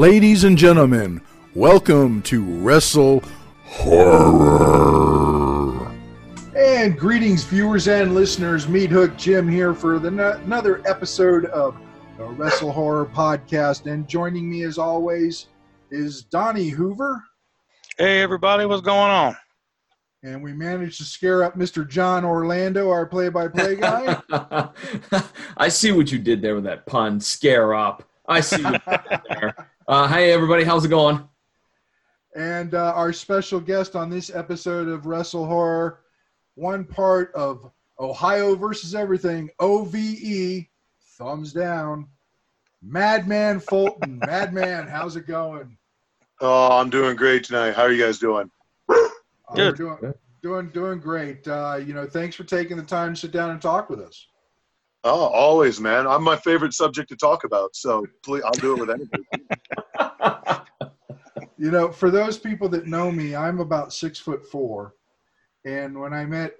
Ladies and gentlemen, welcome to Wrestle Horror. And greetings, viewers and listeners. Meat Hook Jim here for another episode of the Wrestle Horror Podcast. And joining me, as always, is Donnie Hoover. Hey, everybody. What's going on? And we managed to scare up Mr. John Orlando, our play-by-play guy. I see what you did there with that pun, scare up. I see what you did there. Hey, everybody. How's it going? And our special guest on this episode of Wrestle Horror, one part of Ohio versus everything, OVE, thumbs down, Madman Fulton. Madman, how's it going? Oh, I'm doing great tonight. How are you guys doing? Good. Doing great. Thanks for taking the time to sit down and talk with us. Oh, always, man. I'm my favorite subject to talk about, so please, I'll do it with anybody. You know, for those people that know me, I'm about 6'4", and when I met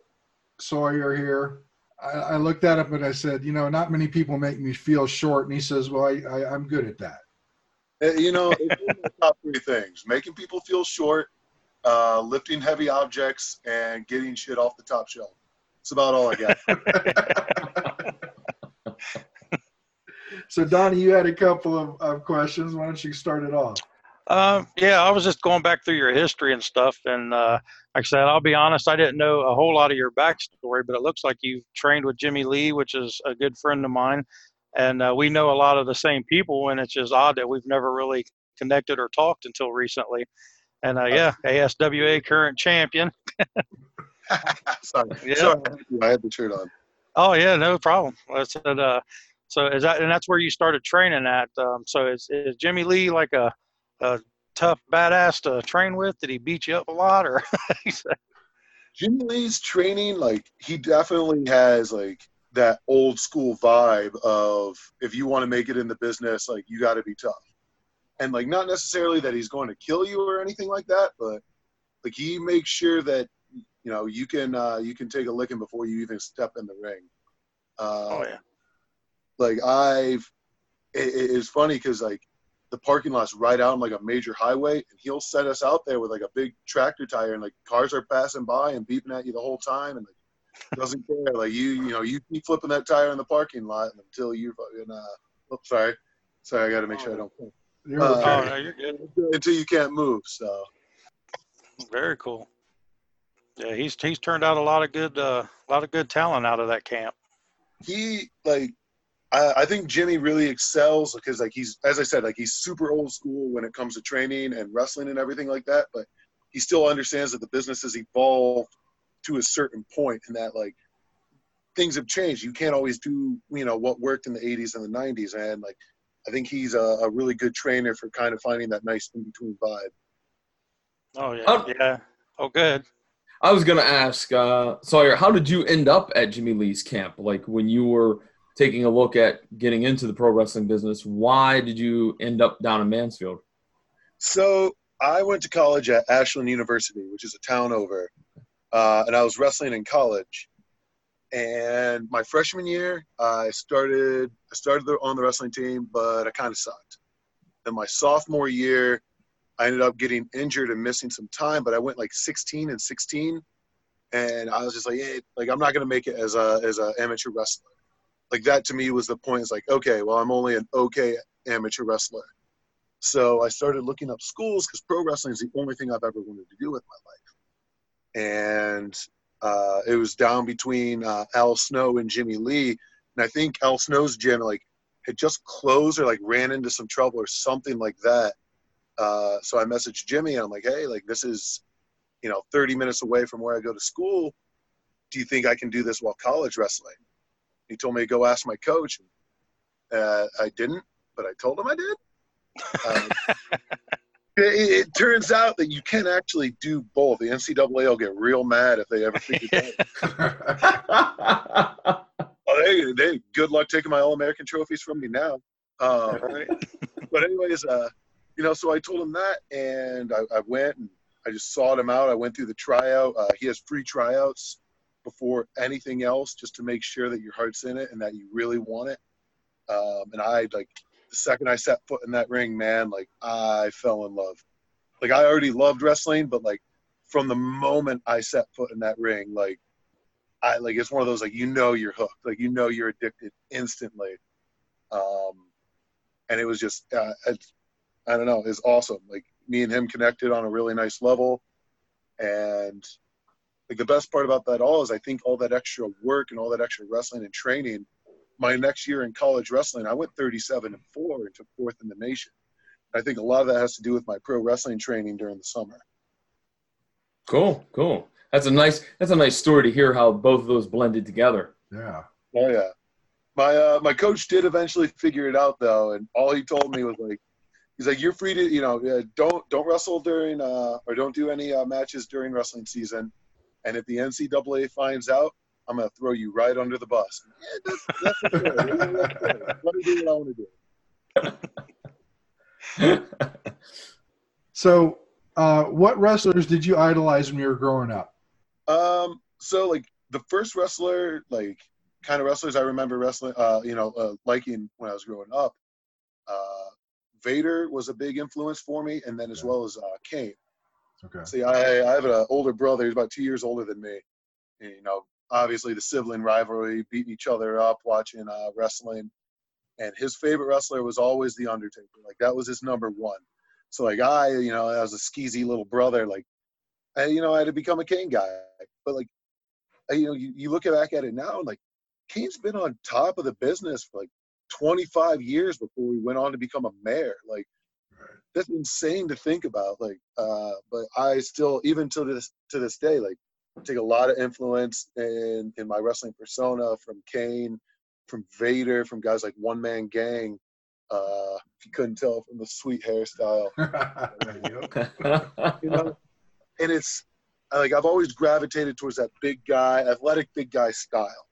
Sawyer here, I looked that up and I said, you know, not many people make me feel short, and he says, well, I'm good at that. You know, it's one of the top three things: making people feel short, lifting heavy objects, and getting shit off the top shelf. That's about all I got. So, Donnie, you had a couple of questions. Why don't you start it off? I was just going back through your history and stuff. And like I said, I'll be honest, I didn't know a whole lot of your backstory, but it looks like you've trained with Jimmy Lee, which is a good friend of mine. And we know a lot of the same people, and it's just odd that we've never really connected or talked until recently. And, ASWA current champion. Sorry. I had the shirt on. Oh, yeah, no problem. I said, that's where you started training at. Is Jimmy Lee like a tough badass to train with? Did he beat you up a lot? Or Jimmy Lee's training, he definitely has, that old school vibe of if you want to make it in the business, you got to be tough. And, not necessarily that he's going to kill you or anything like that, but, he makes sure that, you can take a licking before you even step in the ring. It's funny because, the parking lot's right out on, a major highway, and he'll set us out there with, a big tractor tire, and, cars are passing by and beeping at you the whole time, and, doesn't care. You keep flipping that tire in the parking lot until you fucking, Sorry, I got to make sure I don't flip. Until you can't move. So very cool. Yeah, he's turned out a lot of good talent out of that camp. He I think Jimmy really excels because he's, as I said, he's super old school when it comes to training and wrestling and everything like that. But he still understands that the business has evolved to a certain point and that things have changed. You can't always do what worked in the 80s and the 90s, and I think he's a really good trainer for kind of finding that nice in-between vibe. Oh, yeah. Oh, good. I was going to ask, Sawyer, how did you end up at Jimmy Lee's camp? When you were taking a look at getting into the pro wrestling business, why did you end up down in Mansfield? So I went to college at Ashland University, which is a town over, and I was wrestling in college. And my freshman year, I started on the wrestling team, but I kind of sucked. Then my sophomore year, I ended up getting injured and missing some time, but I went 16-16. And I was just I'm not going to make it as an amateur wrestler. That to me was the point. It's okay, well, I'm only an okay amateur wrestler. So I started looking up schools because pro wrestling is the only thing I've ever wanted to do with my life. And it was down between Al Snow and Jimmy Lee, and I think Al Snow's gym had just closed or ran into some trouble or something like that. So I messaged Jimmy and I'm hey, this is 30 minutes away from where I go to school. Do you think I can do this while college wrestling? He told me to go ask my coach. I didn't, but I told him I did. It turns out that you can actually do both. The NCAA will get real mad if they ever figure that out. Well, they good luck taking my All-American trophies from me now. Right? But anyways, so I told him that, and I went and I just sought him out. I went through the tryout. He has free tryouts before anything else just to make sure that your heart's in it and that you really want it. And I the second I set foot in that ring, man, like, I fell in love. Like, I already loved wrestling, but, like, from the moment I set foot in that ring, like, I, like, it's one of those, like, you know you're hooked. Like, you know you're addicted instantly. And it was just, I don't know, it's awesome. Like, me and him connected on a really nice level. And, like, the best part about that all is I think all that extra work and all that extra wrestling and training, my next year in college wrestling, I went 37-4 and took 4th in the nation. I think a lot of that has to do with my pro wrestling training during the summer. Cool, cool. That's a nice story to hear how both of those blended together. Yeah. Oh, yeah. My coach did eventually figure it out, though, and all he told me was, like, he's like, you're free to, you know, don't wrestle during or don't do any matches during wrestling season. And if the NCAA finds out, I'm going to throw you right under the bus. Yeah, that's fair. Let me do what I want to do. So what wrestlers did you idolize when you were growing up? So, like, the first wrestler, like, kind of wrestlers I remember wrestling, liking when I was growing up, Vader was a big influence for me, and then as well as Kane. Okay. See, I have an older brother. He's about 2 years older than me. And, you know, obviously the sibling rivalry, beating each other up, watching wrestling. And his favorite wrestler was always The Undertaker. Like, that was his number one. So, like, I was a skeezy little brother. Like, I had to become a Kane guy. But, like, you look back at it now, and, like, Kane's been on top of the business for, like, 25 years before we went on to become a mayor. Like, that's insane to think about. Like, but I still, even to this day, like, take a lot of influence in my wrestling persona from Kane, from Vader, from guys like One Man Gang. If you couldn't tell from the sweet hairstyle, you know. And it's like I've always gravitated towards that big guy, athletic big guy style,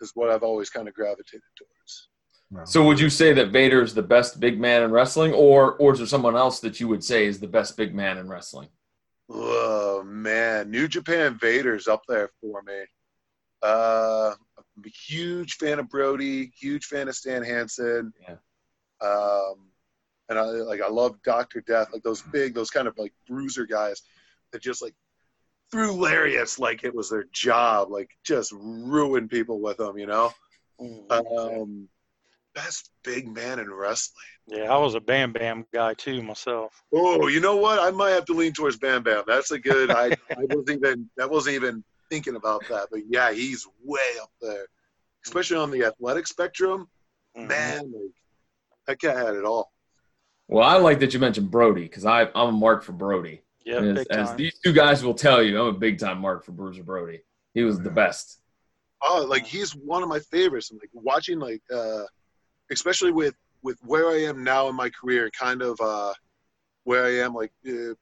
is what I've always kind of gravitated towards. No. So would you say that Vader is the best big man in wrestling, or is there someone else that you would say is the best big man in wrestling? Oh, man. New Japan Vader's up there for me. I'm a huge fan of Brody, huge fan of Stan Hansen. Yeah. And I love Dr. Death, like those big, those kind of like bruiser guys that just like threw lariats like it was their job, like just ruin people with them, you know? Best big man in wrestling. Yeah, I was a Bam Bam guy too myself. Oh, you know what? I might have to lean towards Bam Bam. That's a good. I wasn't even thinking about that. But yeah, he's way up there, especially on the athletic spectrum. Mm-hmm. Man, like, that cat had it all. Well, I like that you mentioned Brody because I'm a mark for Brody. Yeah, as these two guys will tell you, I'm a big time mark for Bruiser Brody. He was the best. Oh, like he's one of my favorites. I'm like watching like. Especially with where I am now in my career, kind of where I am, like,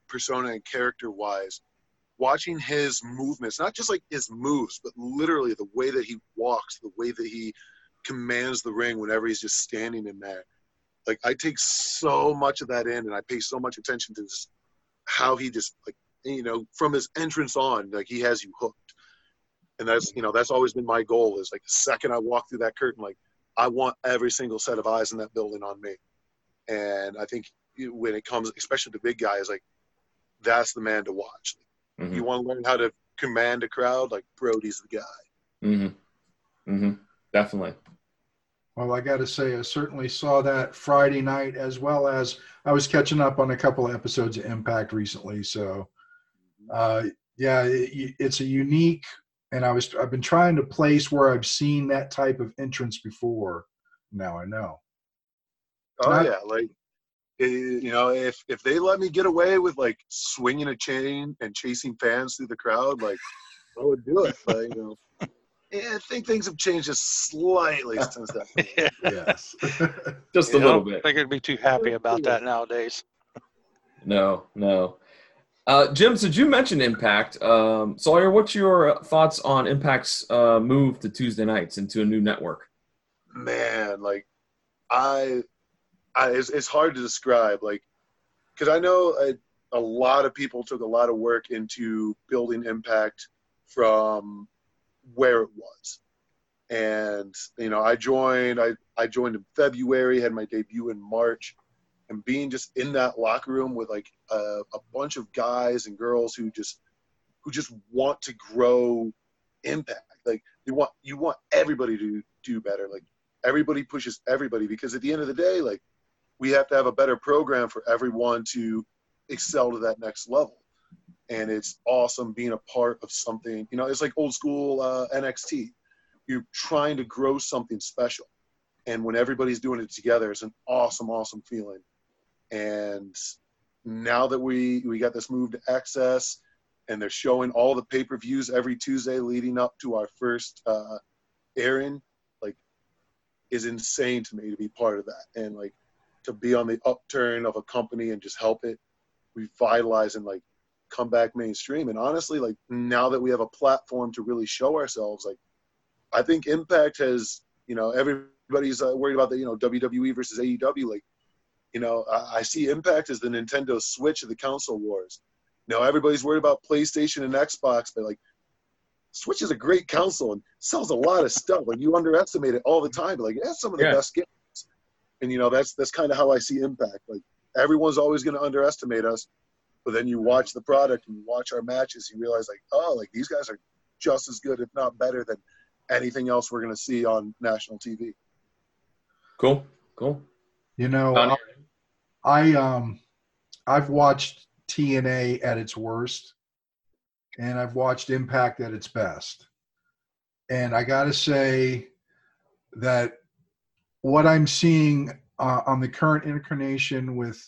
persona and character-wise, watching his movements, not just, like, his moves, but literally the way that he walks, the way that he commands the ring whenever he's just standing in there. Like, I take so much of that in, and I pay so much attention to just how he just, like, you know, from his entrance on, like, he has you hooked. And that's, you know, that's always been my goal is, like, the second I walk through that curtain, like, I want every single set of eyes in that building on me. And I think when it comes, especially the big guys, like, that's the man to watch. Mm-hmm. You want to learn how to command a crowd, like, Brody's the guy. Mm-hmm. Mm-hmm. Definitely. Well, I got to say, I certainly saw that Friday night, as well as I was catching up on a couple of episodes of Impact recently. So, it's a unique – and I've been trying to place where I've seen that type of entrance before. Now I know. Oh, yeah. Like, you know, if they let me get away with, like, swinging a chain and chasing fans through the crowd, like, I would do it. But, you know, I think things have changed just slightly since that. Yes. Just a little bit. I think I'd be too happy about that nowadays. No. Jim, since you mentioned Impact, Sawyer, what's your thoughts on Impact's move to Tuesday nights into a new network? Man, like, it's hard to describe, like, because I know a lot of people took a lot of work into building Impact from where it was. And, you know, I joined in February, had my debut in March, and being just in that locker room with like a bunch of guys and girls who just want to grow Impact. Like you want everybody to do better. Like everybody pushes everybody, because at the end of the day, like we have to have a better program for everyone to excel to that next level. And it's awesome being a part of something, you know, it's like old school NXT. You're trying to grow something special. And when everybody's doing it together, it's an awesome, awesome feeling. And now that we got this move to Access, and they're showing all the pay-per-views every Tuesday leading up to our first airing, like, is insane to me to be part of that. And, like, to be on the upturn of a company and just help it revitalize and, like, come back mainstream. And honestly, like, now that we have a platform to really show ourselves, like, I think Impact has, you know, everybody's worried about the, you know, WWE versus AEW. Like, you know, I see Impact as the Nintendo Switch of the console wars. You know, everybody's worried about PlayStation and Xbox, but, like, Switch is a great console and sells a lot of stuff. Like, you underestimate it all the time. But, like, that's some of the best games. And, you know, that's kind of how I see Impact. Like, everyone's always going to underestimate us, but then you watch the product and you watch our matches, you realize, like, oh, like, these guys are just as good, if not better, than anything else we're going to see on national TV. Cool. You know, I've watched TNA at its worst, and I've watched Impact at its best. And I got to say that what I'm seeing on the current incarnation with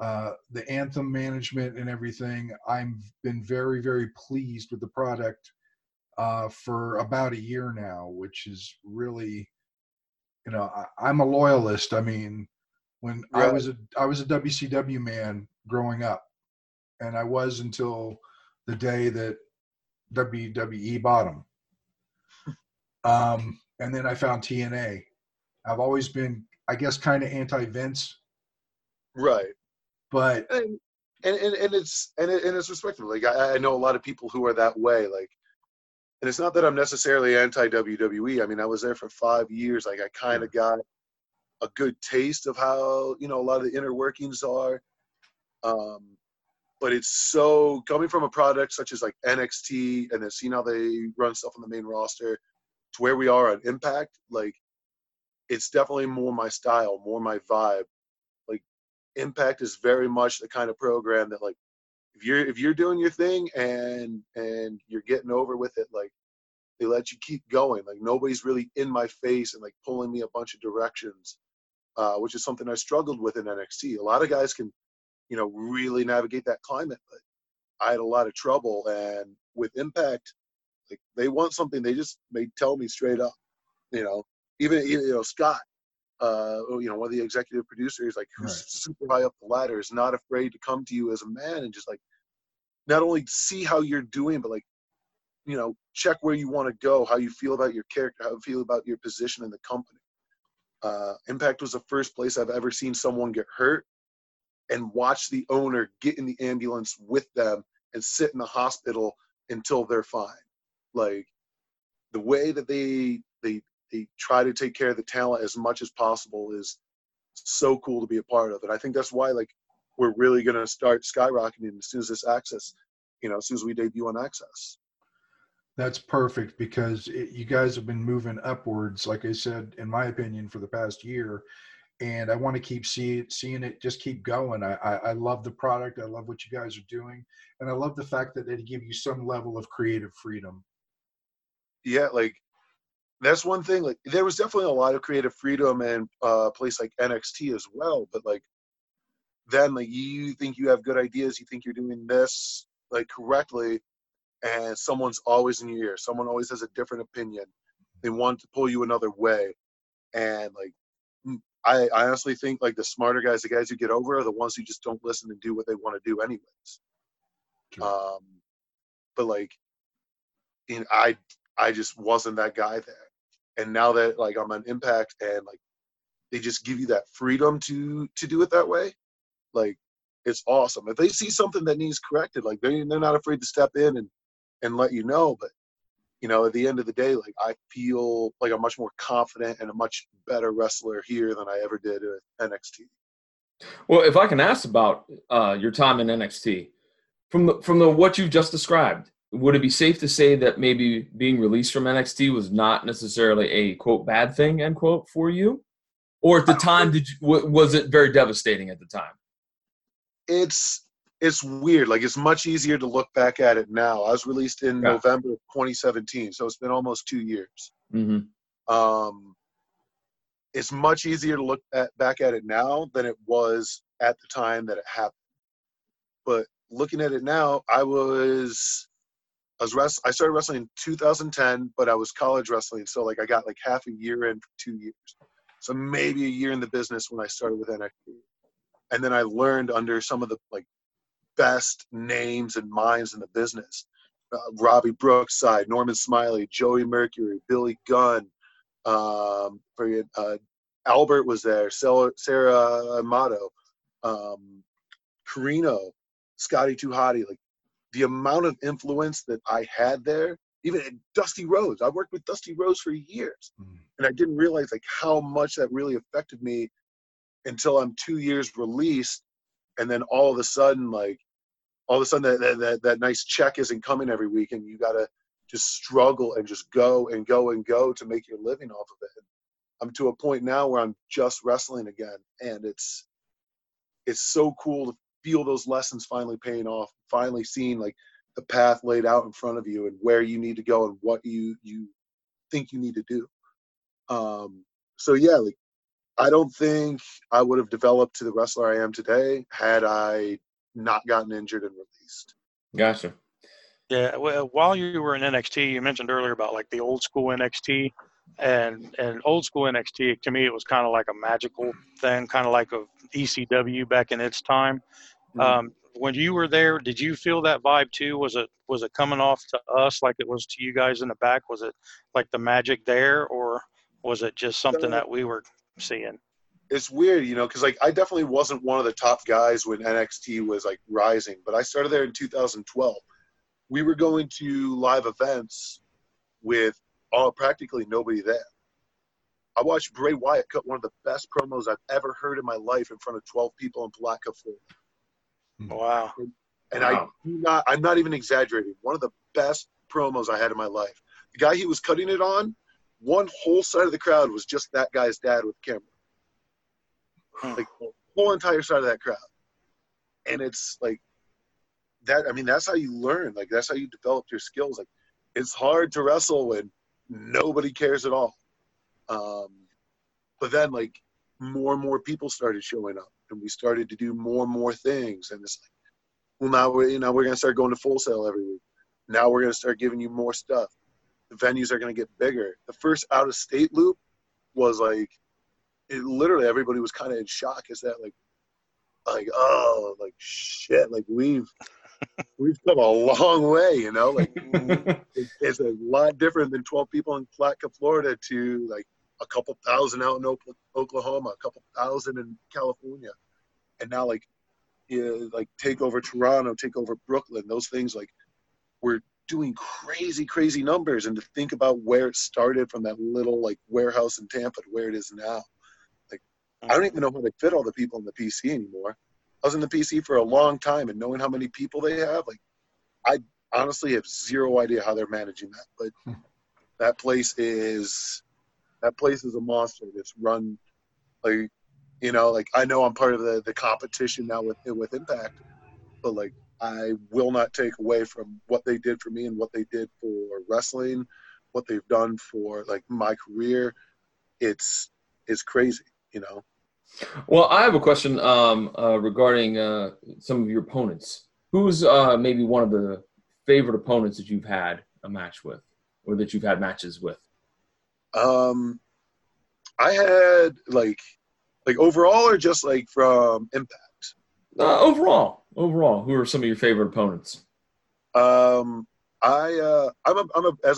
the Anthem management and everything, I've been very, very pleased with the product for about a year now, which is really, you know, I'm a loyalist. I mean, when I was a WCW man growing up, and I was until the day that WWE bought them. And then I found TNA. I've always been, I guess, kind of anti-Vince. Right. But and it's respectable. Like I know a lot of people who are that way. Like. And it's not that I'm necessarily anti-WWE. I mean, I was there for 5 years. Like, I kind of got a good taste of how, you know, a lot of the inner workings are. But it's so – coming from a product such as, like, NXT and then seeing how they run stuff on the main roster to where we are on Impact, like, it's definitely more my style, more my vibe. Like, Impact is very much the kind of program that, like, If you're doing your thing and you're getting over with it, like, they let you keep going. Like, nobody's really in my face and, like, pulling me a bunch of directions, which is something I struggled with in NXT. A lot of guys can, you know, really navigate that climate, but I had a lot of trouble. And with Impact, like, they want something. They tell me straight up, you know. Even, you know, Scott, you know, one of the executive producers, like, who's super high up the ladder, is not afraid to come to you as a man and just, like, not only see how you're doing, but, like, you know, check where you want to go, how you feel about your character, how you feel about your position in the company. Impact was the first place I've ever seen someone get hurt and watch the owner get in the ambulance with them and sit in the hospital until they're fine. Like, the way that they try to take care of the talent as much as possible is so cool to be a part of. And I think that's why, like, we're really going to start skyrocketing as soon as this Access, you know, as soon as we debut on Access. That's perfect, because you guys have been moving upwards, like I said, in my opinion, for the past year. And I want to keep seeing it just keep going. I love the product. I love what you guys are doing. And I love the fact that they give you some level of creative freedom. Yeah, like, that's one thing. Like, there was definitely a lot of creative freedom in a place like NXT as well. But, like, then, like, you think you have good ideas, you think you're doing this, like, correctly, and someone's always in your ear. Someone always has a different opinion. They want to pull you another way. And, like, I honestly think, like, the smarter guys, the guys who get over, are the ones who just don't listen and do what they want to do anyways. Sure. But, like, in I just wasn't that guy there. And now that, like, I'm on Impact and, like, they just give you that freedom to do it that way, like, it's awesome. If they see something that needs corrected, like, they're not afraid to step in and let you know. But you know, at the end of the day, like, I feel like I'm much more confident and a much better wrestler here than I ever did at NXT. Well, if I can ask about your time in NXT, from what you've just described, would it be safe to say that maybe being released from NXT was not necessarily a, quote, bad thing, end quote, for you? Or at the time, was it very devastating at the time? It's weird. Like, it's much easier to look back at it now. I was released in November of 2017, so it's been almost 2 years. Mm-hmm. It's much easier to look back at it now than it was at the time that it happened. But looking at it now, I started wrestling in 2010, but I was college wrestling, so like I got like half a year in for 2 years. So maybe a year in the business when I started with NXT. And then I learned under some of the like best names and minds in the business. Robbie Brookside, Norman Smiley, Joey Mercury, Billy Gunn. Albert was there, Sarah Amato, Carino, Scotty Too Hotty. Like, the amount of influence that I had there, even at Dusty Rhodes. I worked with Dusty Rhodes for years. And I didn't realize like how much that really affected me until I'm 2 years released. And then all of a sudden that nice check isn't coming every week, and you got to just struggle and just go to make your living off of it. And I'm to a point now where I'm just wrestling again, and it's so cool to feel those lessons finally paying off, finally seeing like the path laid out in front of you and where you need to go and what you think you need to do. So yeah, like, I don't think I would have developed to the wrestler I am today had I not gotten injured and released. Gotcha. Yeah. Well, while you were in NXT, you mentioned earlier about like the old school NXT, and old school NXT, to me, it was kind of like a magical thing, kind of like a ECW back in its time. Mm-hmm. When you were there, did you feel that vibe too? Was it coming off to us like it was to you guys in the back? Was it like the magic there, or was it just something that we were seeing? It's weird, you know, because like I definitely wasn't one of the top guys when NXT was like rising, but I started there in 2012. We were going to live events with practically nobody there. I watched Bray Wyatt cut one of the best promos I've ever heard in my life in front of 12 people in Palatka, Florida. Wow. And I'm not even exaggerating. One of the best promos I had in my life. The guy he was cutting it on, one whole side of the crowd was just that guy's dad with the camera. Like, the whole entire side of that crowd. And it's like that. I mean, that's how you learn. Like, that's how you develop your skills. Like, it's hard to wrestle when nobody cares at all. But then, like, more and more people started showing up, and we started to do more and more things. And it's like, well, now we're going to start going to Full Sail every week. Now we're going to start giving you more stuff. The venues are going to get bigger. The first out-of-state loop was like, it literally, everybody was kind of in shock. Is that like oh, like shit, like we've come a long way, you know. Like it's a lot different than 12 people in Flatka, Florida, to like a couple thousand out in Oklahoma, a couple thousand in California, and now like you like take over Toronto, take over Brooklyn. Those things like were doing crazy numbers, and to think about where it started from, that little like warehouse in Tampa to where it is now. Like, I don't even know how they fit all the people in the PC anymore. I was in the PC for a long time, and knowing how many people they have, like, I honestly have zero idea how they're managing that. But that place is a monster. It's run like, you know, like I know I'm part of the competition now with Impact, but like, I will not take away from what they did for me and what they did for wrestling, what they've done for like my career. It's crazy, you know? Well, I have a question regarding some of your opponents. Who's maybe one of the favorite opponents that you've had a match with, or that you've had matches with? I had like overall, or just like from Impact? Overall, who are some of your favorite opponents? As I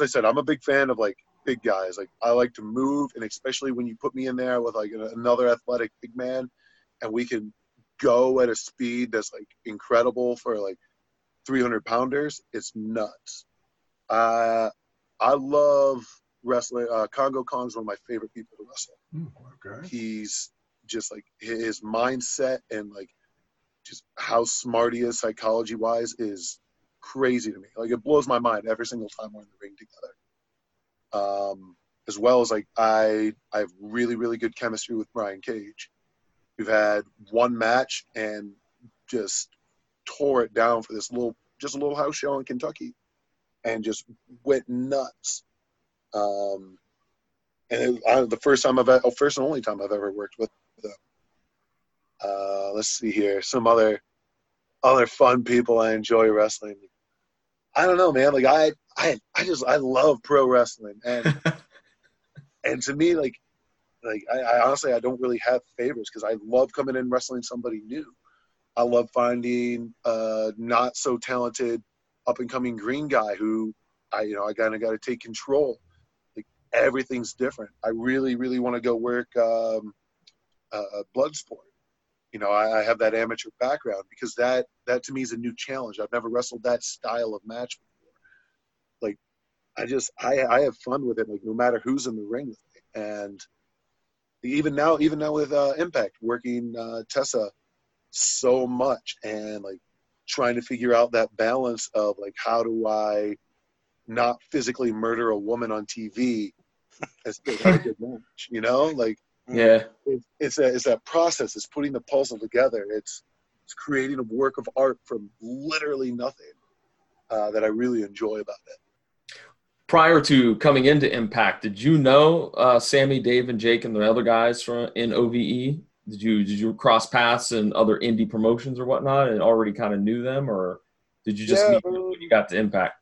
said, I'm a big fan of like big guys. Like, I like to move, and especially when you put me in there with like another athletic big man, and we can go at a speed that's like incredible for like 300 pounders. It's nuts. I love wrestling. Congo Kong's one of my favorite people to wrestle. Okay. He's just like his mindset and like just how smart he is psychology wise is crazy to me. Like it blows my mind every single time we're in the ring together. As well as like I have really good chemistry with Brian Cage. We've had one match and just tore it down for this little house show in Kentucky, and just went nuts. And it, I, the first time I've first and only time I've ever worked with them. Let's see here, some other fun people I enjoy wrestling. I don't know, man. Like I love pro wrestling, and and to me, like I honestly I don't really have favorites because I love coming in and wrestling somebody new. I love finding not so talented up and coming green guy who I kind of got to take control. Like everything's different. I really want to go work Bloodsport. I have that amateur background because that to me is a new challenge. I've never wrestled that style of match before. Like I have fun with it. Like no matter who's in the ring with me, and even now with Impact working Tessa so much and like trying to figure out that balance of like how do I not physically murder a woman on TV as a good match, like yeah, it's that process. It's putting the puzzle together. It's creating a work of art from literally nothing that I really enjoy about it. Prior to coming into Impact, did you know Sammy, Dave, and Jake and the other guys from in OVE? Did you cross paths in other indie promotions or whatnot and already kind of knew them, or did you just meet them when you got to Impact?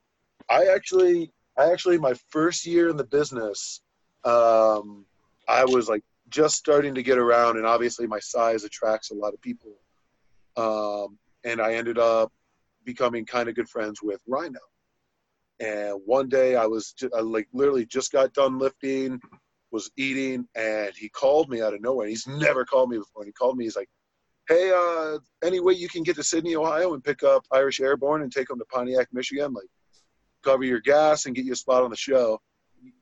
I actually my first year in the business, I was like just starting to get around, and obviously my size attracts a lot of people. And I ended up becoming kind of good friends with Rhino. And one day I literally just got done lifting, was eating, and he called me out of nowhere. He's never called me before. And he called me, he's like, hey, any way you can get to Sidney, Ohio and pick up Irish Airborne and take them to Pontiac, Michigan, like cover your gas and get you a spot on the show.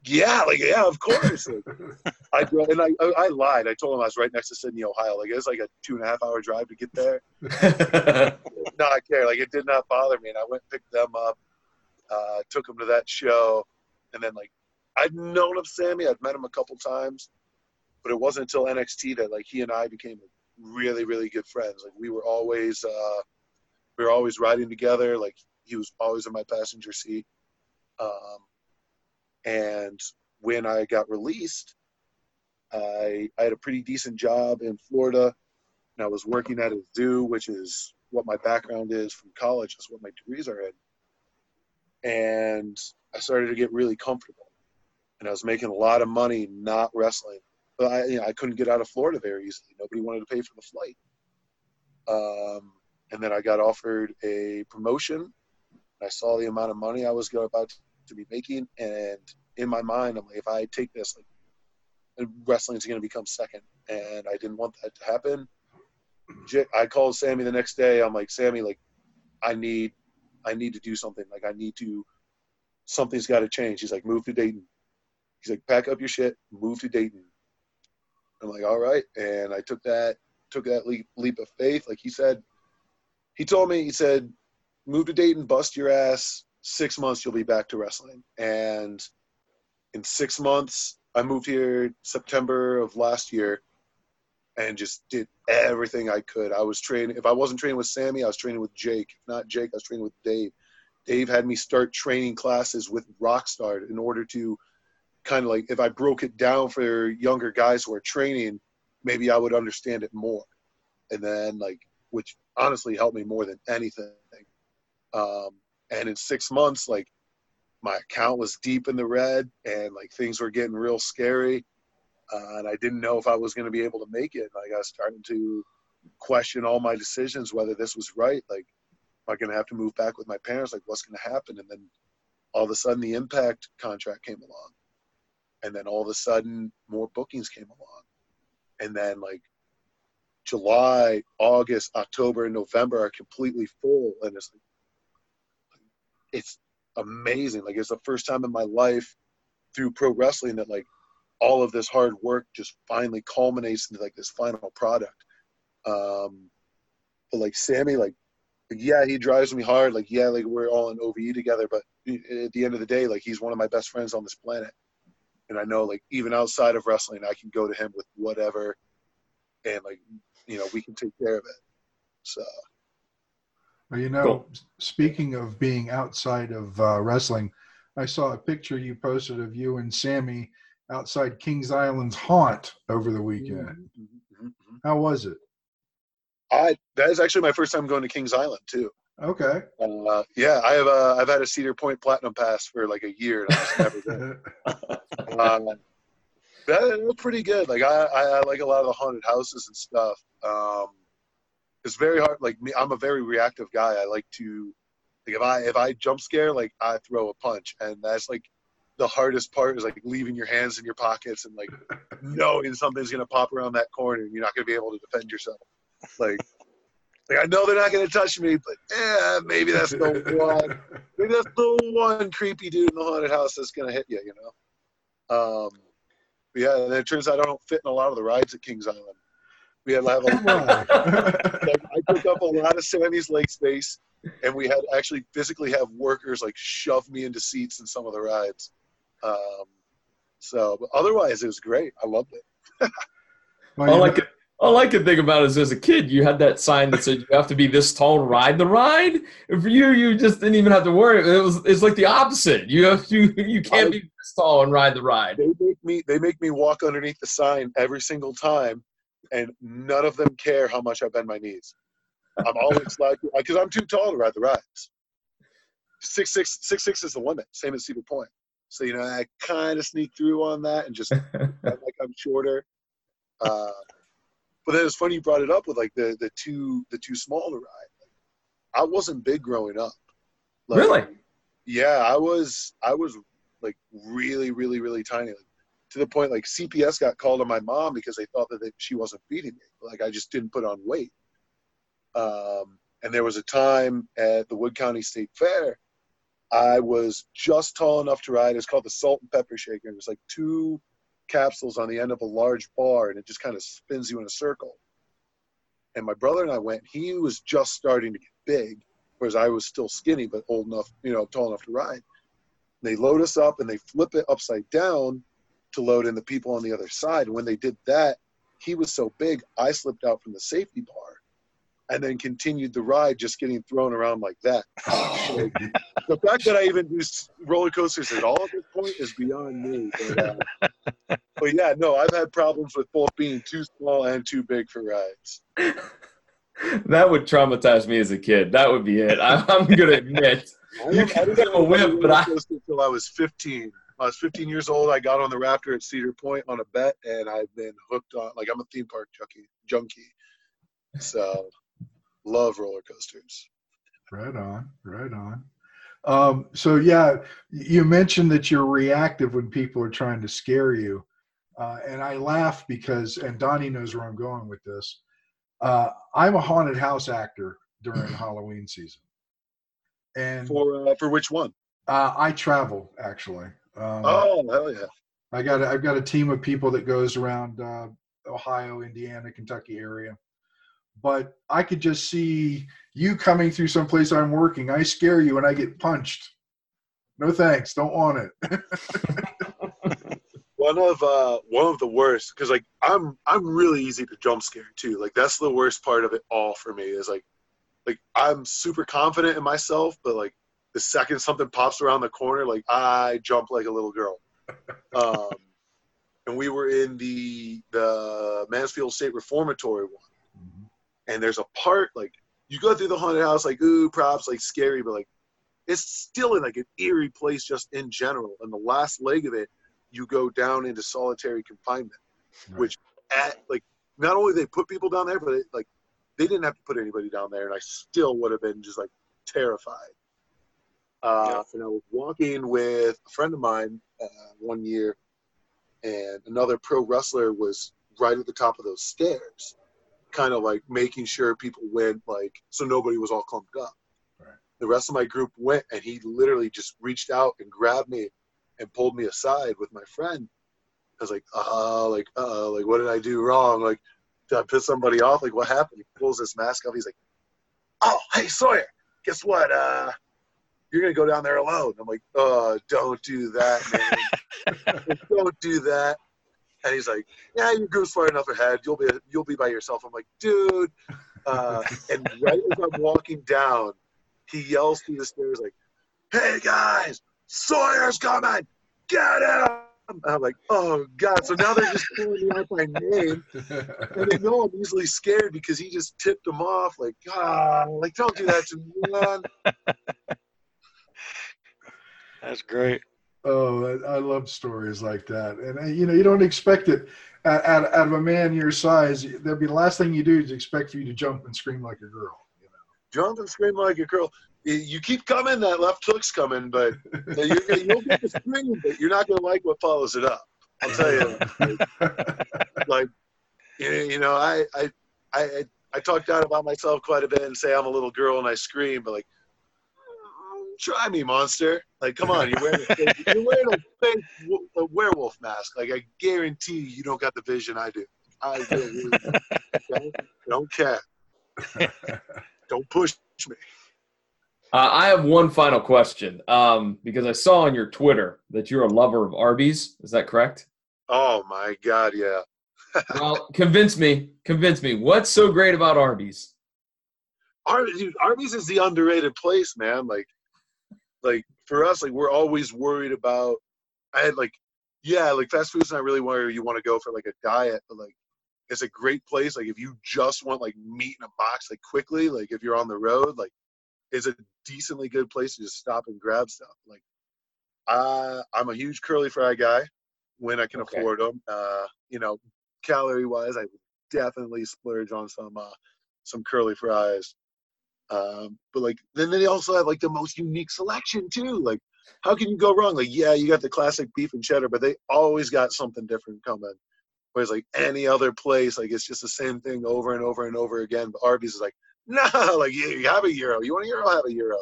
Yeah, of course. I lied. I told him I was right next to Sidney, Ohio. Like it was like a 2.5 hour drive to get there. No, I care. Like it did not bother me. And I went and picked them up, took them to that show. And then like, I'd known of Sammy. I'd met him a couple times, but it wasn't until NXT that like he and I became really good friends. Like we were always riding together. Like he was always in my passenger seat. And when I got released, I had a pretty decent job in Florida, and I was working at a zoo, which is what my background is from college. That's what my degrees are in. And I started to get really comfortable, and I was making a lot of money not wrestling. But I couldn't get out of Florida very easily. Nobody wanted to pay for the flight. And then I got offered a promotion. I saw the amount of money I was about to be making, and in my mind I'm like, if I take this, like, wrestling is going to become second, and I didn't want that to happen. I called Sammy the next day. I'm like, Sammy, like I need to do something. Like something's got to change. He's like, move to Dayton. He's like, pack up your shit, move to Dayton. I'm like, all right. And I took that leap of faith. Like he told me, move to Dayton, bust your ass. 6 months, you'll be back to wrestling. And in 6 months, I moved here September of last year and just did everything I could. I was training. If I wasn't training with Sammy, I was training with Jake. If not Jake, I was training with Dave. Dave had me start training classes with Rockstar in order to kind of like, if I broke it down for younger guys who are training, maybe I would understand it more. And then like, which honestly helped me more than anything. And in 6 months, like, my account was deep in the red, and, like, things were getting real scary, and I didn't know if I was going to be able to make it. Like, I was starting to question all my decisions, whether this was right. Like, am I going to have to move back with my parents? Like, what's going to happen? And then all of a sudden the Impact contract came along, and then all of a sudden more bookings came along. And then, like, July, August, October, and November are completely full, and it's like, amazing. Like, it's the first time in my life through pro wrestling that, like, all of this hard work just finally culminates into, like, this final product. But, like, Sammy, like, yeah, he drives me hard. Like, yeah, like, we're all in OVE together. But at the end of the day, like, he's one of my best friends on this planet. And I know, like, even outside of wrestling, I can go to him with whatever. And, like, you know, we can take care of it. So. Well, you know, cool. Speaking of being outside of wrestling, I saw a picture you posted of you and Sammy outside Kings Island's haunt over the weekend. Mm-hmm. How was it? That is actually my first time going to Kings Island too. Okay. Yeah, I've had a Cedar Point Platinum Pass for like a year, and I just never did. That was pretty good. Like I like a lot of the haunted houses and stuff. It's very hard. Like me, I'm a very reactive guy. I like to, like, if I jump scare, like, I throw a punch, and that's like the hardest part is like leaving your hands in your pockets and like knowing something's gonna pop around that corner and you're not gonna be able to defend yourself. Like I know they're not gonna touch me, but yeah, maybe that's the one. Maybe that's the one creepy dude in the haunted house that's gonna hit you. You know. Yeah, and it turns out I don't fit in a lot of the rides at Kings Island. We had to have I took up a lot of Sammy's leg space, and we had to actually physically have workers like shove me into seats in some of the rides. But otherwise, it was great. I loved it. All I could think about is as a kid, you had that sign that said you have to be this tall to ride the ride. And for you, you just didn't even have to worry. It's like the opposite. You can't be this tall and ride the ride. They make me walk underneath the sign every single time. And none of them care how much I bend my knees. I'm always like, because I'm too tall to ride the rides. 6'6" is the limit, same as Cedar Point. So, you know, I kind of sneak through on that and just like I'm shorter. But then it's funny you brought it up with like the too small to ride. Like, I wasn't big growing up. Like, really? Yeah, I was like really, really, really tiny. Like, to the point, like, CPS got called on my mom because they thought that she wasn't feeding me. Like, I just didn't put on weight. And there was a time at the Wood County State Fair, I was just tall enough to ride. It's called the salt and pepper shaker. It was like 2 capsules on the end of a large bar, and it just kind of spins you in a circle. And my brother and I went. He was just starting to get big, whereas I was still skinny but old enough, you know, tall enough to ride. They load us up, and they flip it upside down to load in the people on the other side. When they did that, he was so big, I slipped out from the safety bar and then continued the ride just getting thrown around like that. So, the fact that I even do roller coasters at all at this point is beyond me. But yeah, no, I've had problems with both being too small and too big for rides. That would traumatize me as a kid. That would be it. I'm going to admit. Until I was 15. I was 15 years old. I got on the Raptor at Cedar Point on a bet, and I've been hooked on. Like, I'm a theme park junkie. So, love roller coasters. Right on. So, yeah, you mentioned that you're reactive when people are trying to scare you. And I laugh because, and Donnie knows where I'm going with this, I'm a haunted house actor during Halloween season. And for which one? I travel, actually. Hell yeah. I've got a team of people that goes around Ohio, Indiana, Kentucky area. But I could just see you coming through someplace I'm working. I scare you and I get punched. No thanks. Don't want it. One of the worst, because like I'm really easy to jump scare too. Like that's the worst part of it all for me is like I'm super confident in myself, but like the second something pops around the corner, like I jump like a little girl. And we were in the Mansfield State Reformatory one. Mm-hmm. And there's a part, like, you go through the haunted house, like, ooh, props, like, scary, but, like, it's still in, like, an eerie place just in general. And the last leg of it, you go down into solitary confinement, right. Which, not only they put people down there, but, they didn't have to put anybody down there, and I still would have been just, like, terrified. And I was walking with a friend of mine one year, and another pro wrestler was right at the top of those stairs, kind of like making sure people went, like, so nobody was all clumped up. Right. the rest of my group went, and he literally just reached out and grabbed me and pulled me aside with my friend. I was like, what did I do wrong? Like, did I piss somebody off? Like, what happened? He pulls this mask off. He's like, oh, hey, Sawyer, guess what? You're going to go down there alone. I'm like, oh, don't do that, man. Don't do that. And he's like, yeah, your group's far enough ahead. You'll be by yourself. I'm like, dude. And right as I'm walking down, he yells through the stairs like, hey, guys, Sawyer's coming. Get him. And I'm like, oh, God. So now they're just calling me out my name. And they know I'm easily scared because he just tipped him off. Like, God, like, don't do that to me, man. That's great. Oh, I love stories like that. And, you know, you don't expect it out of a man your size. There'll be the last thing you do is expect for you to jump and scream like a girl. You know? Jump and scream like a girl. You keep coming, that left hook's coming, but you'll get the scream, but you're not going to like what follows it up. I'll tell you. Like, you know, I talk down about myself quite a bit and say I'm a little girl and I scream, but like, try me, monster. Like, come on, you're wearing a werewolf mask. Like, I guarantee you don't got the vision I do. I really don't care. Don't push me. I have one final question because I saw on your Twitter that you're a lover of Arby's. Is that correct? Oh, my God, yeah. Well, convince me. What's so great about Arby's? Arby's is the underrated place, man. Like for us, like we're always worried about. Fast food's not really where you want to go for like a diet, but like it's a great place. Like if you just want like meat in a box, like quickly, like if you're on the road, like it's a decently good place to just stop and grab stuff. Like I'm a huge curly fry guy when I can afford them. You know, calorie wise, I definitely splurge on some curly fries. But like then they also have like the most unique selection too. Like how can you go wrong? Like, yeah, you got the classic beef and cheddar, but they always got something different coming. Whereas like any other place, like it's just the same thing over and over and over again. But Arby's is like, no, like yeah, you have a gyro. You want a gyro, have a gyro.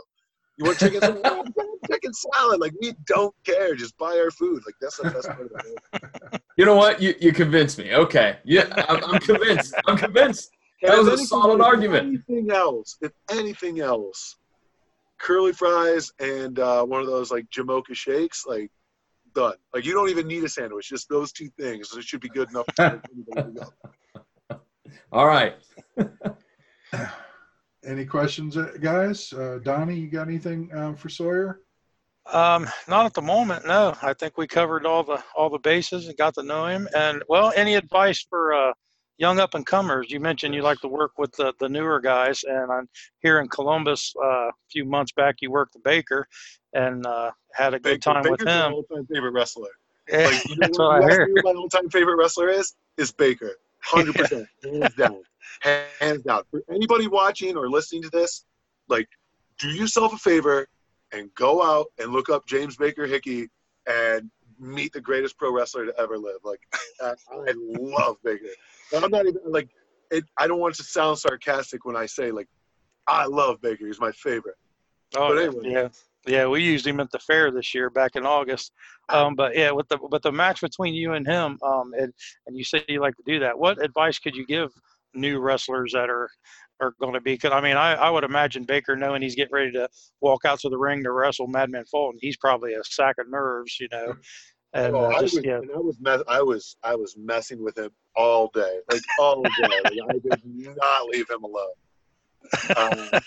You want chicken salad? Chicken salad. Like we don't care. Just buy our food. Like that's the best part of it. You know what? You convinced me. Okay. Yeah, I'm convinced. That was a solid argument. If anything else, curly fries and one of those like Jamocha shakes, like done. Like you don't even need a sandwich; just those two things. It should be good enough. All right. Any questions, guys? Donnie, you got anything for Sawyer? Not at the moment. No, I think we covered all the bases and got to know him. And well, any advice for? Young up-and-comers, you mentioned you like to work with the newer guys, and I'm here in Columbus a few months back you worked at Baker and had a good time with him. Baker's my all-time favorite wrestler. Yeah, like, you know that's what I heard. My all-time favorite wrestler is Baker, 100%, hands down. For anybody watching or listening to this, like, do yourself a favor and go out and look up James Baker Hickey and meet the greatest pro wrestler to ever live. Like, I love Baker. I'm not even like it. I don't want it to sound sarcastic when I say like I love Baker. He's my favorite. Oh, but anyway. Yeah. We used him at the fair this year back in August. But yeah, with the match between you and him, and you say you like to do that. What advice could you give new wrestlers that are going to be? Because I mean, I would imagine Baker knowing he's getting ready to walk out to the ring to wrestle Madman Fulton. He's probably a sack of nerves, you know. And, I was messing with him all day, like all day. Like, I did not leave him alone.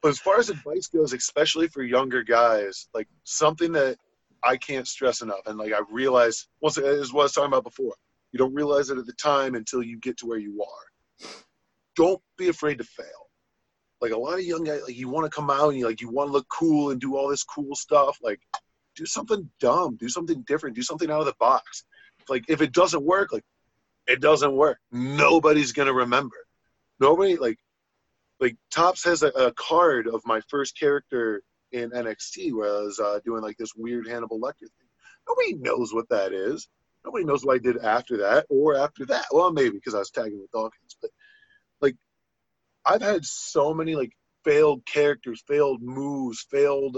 But as far as advice goes, especially for younger guys, like something that I can't stress enough, and like I realized once, as what I was talking about before, you don't realize it at the time until you get to where you are. Don't be afraid to fail. Like a lot of young guys, like you want to come out and you want to look cool and do all this cool stuff, like. Do something dumb. Do something different. Do something out of the box. Like, if it doesn't work, like, it doesn't work. Nobody's going to remember. Nobody, like Topps has a card of my first character in NXT where I was doing, like, this weird Hannibal Lecter thing. Nobody knows what that is. Nobody knows what I did after that or after that. Well, maybe because I was tagging with Dawkins. But, like, I've had so many, like, failed characters, failed moves, failed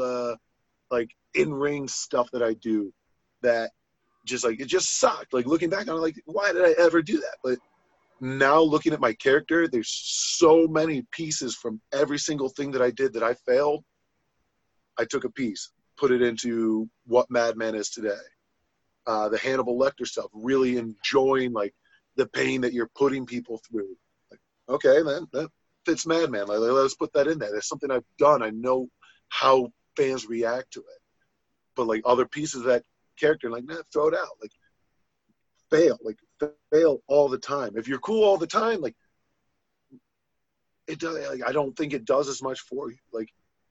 like in-ring stuff that I do that just like, it just sucked. Like looking back on it, like, why did I ever do that? But now looking at my character, there's so many pieces from every single thing that I did that I failed. I took a piece, put it into what Madman is today. The Hannibal Lecter stuff, really enjoying like the pain that you're putting people through. Like, okay, man, that fits Madman. Like, let's put that in there. That's something I've done. I know how fans react to it. But like other pieces of that character, like, nah, throw it out. Like, fail. Like, fail all the time. If you're cool all the time, like, it does. Like, I don't think it does as much for you. Like,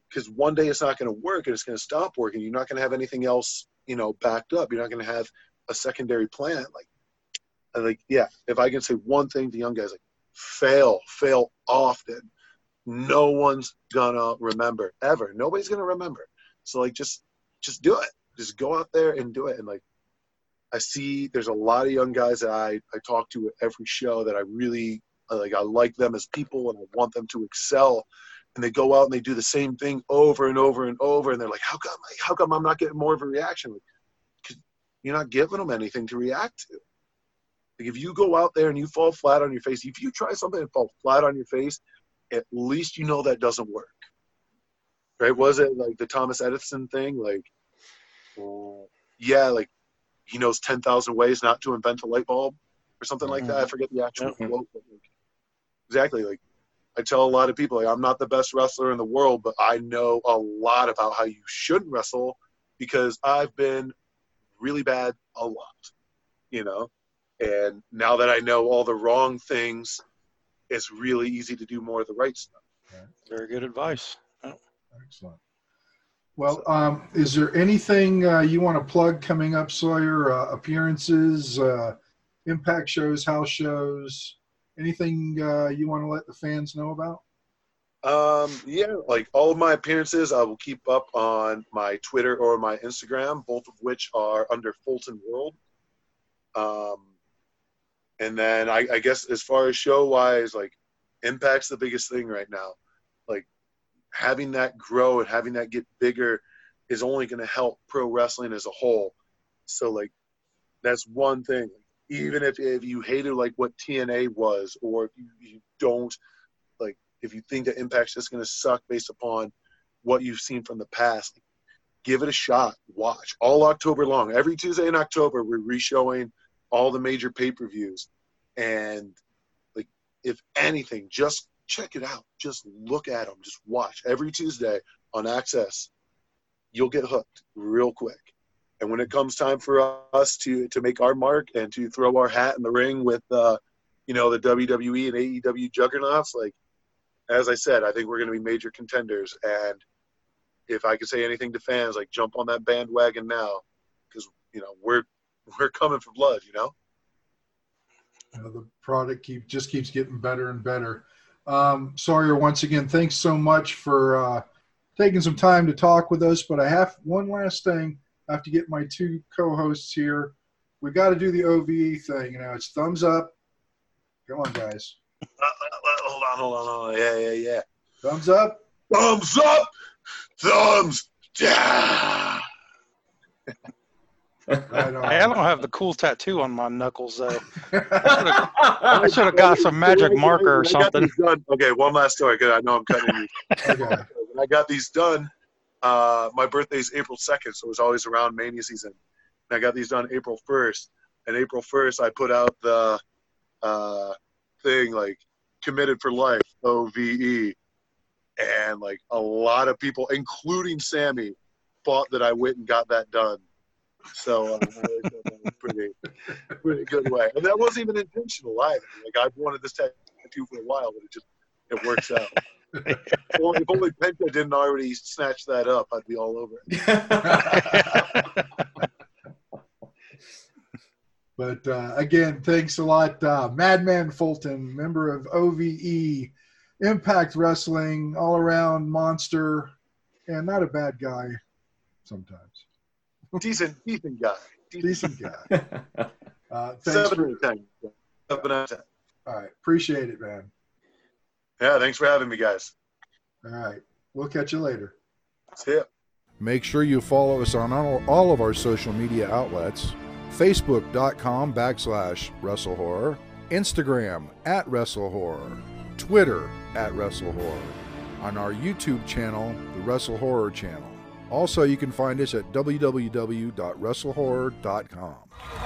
because one day it's not going to work and it's going to stop working. You're not going to have anything else, you know, backed up. You're not going to have a secondary plan. Like, yeah, if I can say one thing to young guys, like, fail often. No one's going to remember ever. Nobody's going to remember. So, like, just do it. Just go out there and do it. And, like, I see there's a lot of young guys that I talk to at every show that I really, like, I like them as people and I want them to excel. And they go out and they do the same thing over and over and over. And they're like, how come I'm not getting more of a reaction? Like, 'cause you're not giving them anything to react to. Like, if you go out there and you fall flat on your face, if you try something and fall flat on your face, at least you know that doesn't work. Right? Was it like the Thomas Edison thing? Like, yeah, like he knows 10,000 ways not to invent a light bulb or something like that. I forget the actual quote. Exactly. Like, I tell a lot of people, like, I'm not the best wrestler in the world, but I know a lot about how you shouldn't wrestle because I've been really bad a lot, you know? And now that I know all the wrong things, it's really easy to do more of the right stuff. Okay. Very good advice. Oh. Excellent. Well, is there anything you want to plug coming up, Sawyer? Appearances, Impact shows, house shows? Anything you want to let the fans know about? Yeah, like all of my appearances, I will keep up on my Twitter or my Instagram, both of which are under Fulton World. And then I guess as far as show-wise, like Impact's the biggest thing right now. Like having that grow and having that get bigger is only going to help pro wrestling as a whole. So like that's one thing. Even if you hated like what TNA was, or if you don't, like if you think that Impact's just going to suck based upon what you've seen from the past, give it a shot. Watch all October long. Every Tuesday in October, we're reshowing all the major pay-per-views. And like, if anything, just check it out. Just look at them. Just watch every Tuesday on Access. You'll get hooked real quick. And when it comes time for us to make our mark and to throw our hat in the ring with, you know, the WWE and AEW juggernauts, like, as I said, I think we're going to be major contenders. And if I could say anything to fans, like, jump on that bandwagon now because, you know, we're coming for blood, you know? The product just keeps getting better and better. Sawyer, once again, thanks so much for taking some time to talk with us. But I have one last thing. I have to get my two co-hosts here. We got to do the OVE thing. You know, it's thumbs up. Come on, guys. Hold on. Yeah. Thumbs up. Thumbs up. Thumbs down. Right on. Hey, I don't have the cool tattoo on my knuckles, though. I should have got some magic marker or something. Okay, one last story, because I know I'm cutting you. Okay. When I got these done, my birthday's April 2nd, so it was always around Mania season. And I got these done April 1st. And April 1st, I put out the thing, like, committed for life, OVE. And, like, a lot of people, including Sammy, thought that I went and got that done. So that was pretty good way. And that wasn't even intentional either. Like, I've wanted this tattoo for a while, but it works out. Well, if only Penta didn't already snatch that up, I'd be all over it. But again, thanks a lot, Madman Fulton, member of OVE, Impact Wrestling, all-around monster, and not a bad guy sometimes. Decent guy. Decent guy. Thanks for time. All right, appreciate it, man. Yeah, thanks for having me, guys. All right. We'll catch you later. That's it. Make sure you follow us on all of our social media outlets. Facebook.com/WrestleHorror. Instagram @WrestleHorror. Twitter @WrestleHorror. On our YouTube channel, the Wrestle Horror channel. Also, you can find us at www.wrestlehorror.com.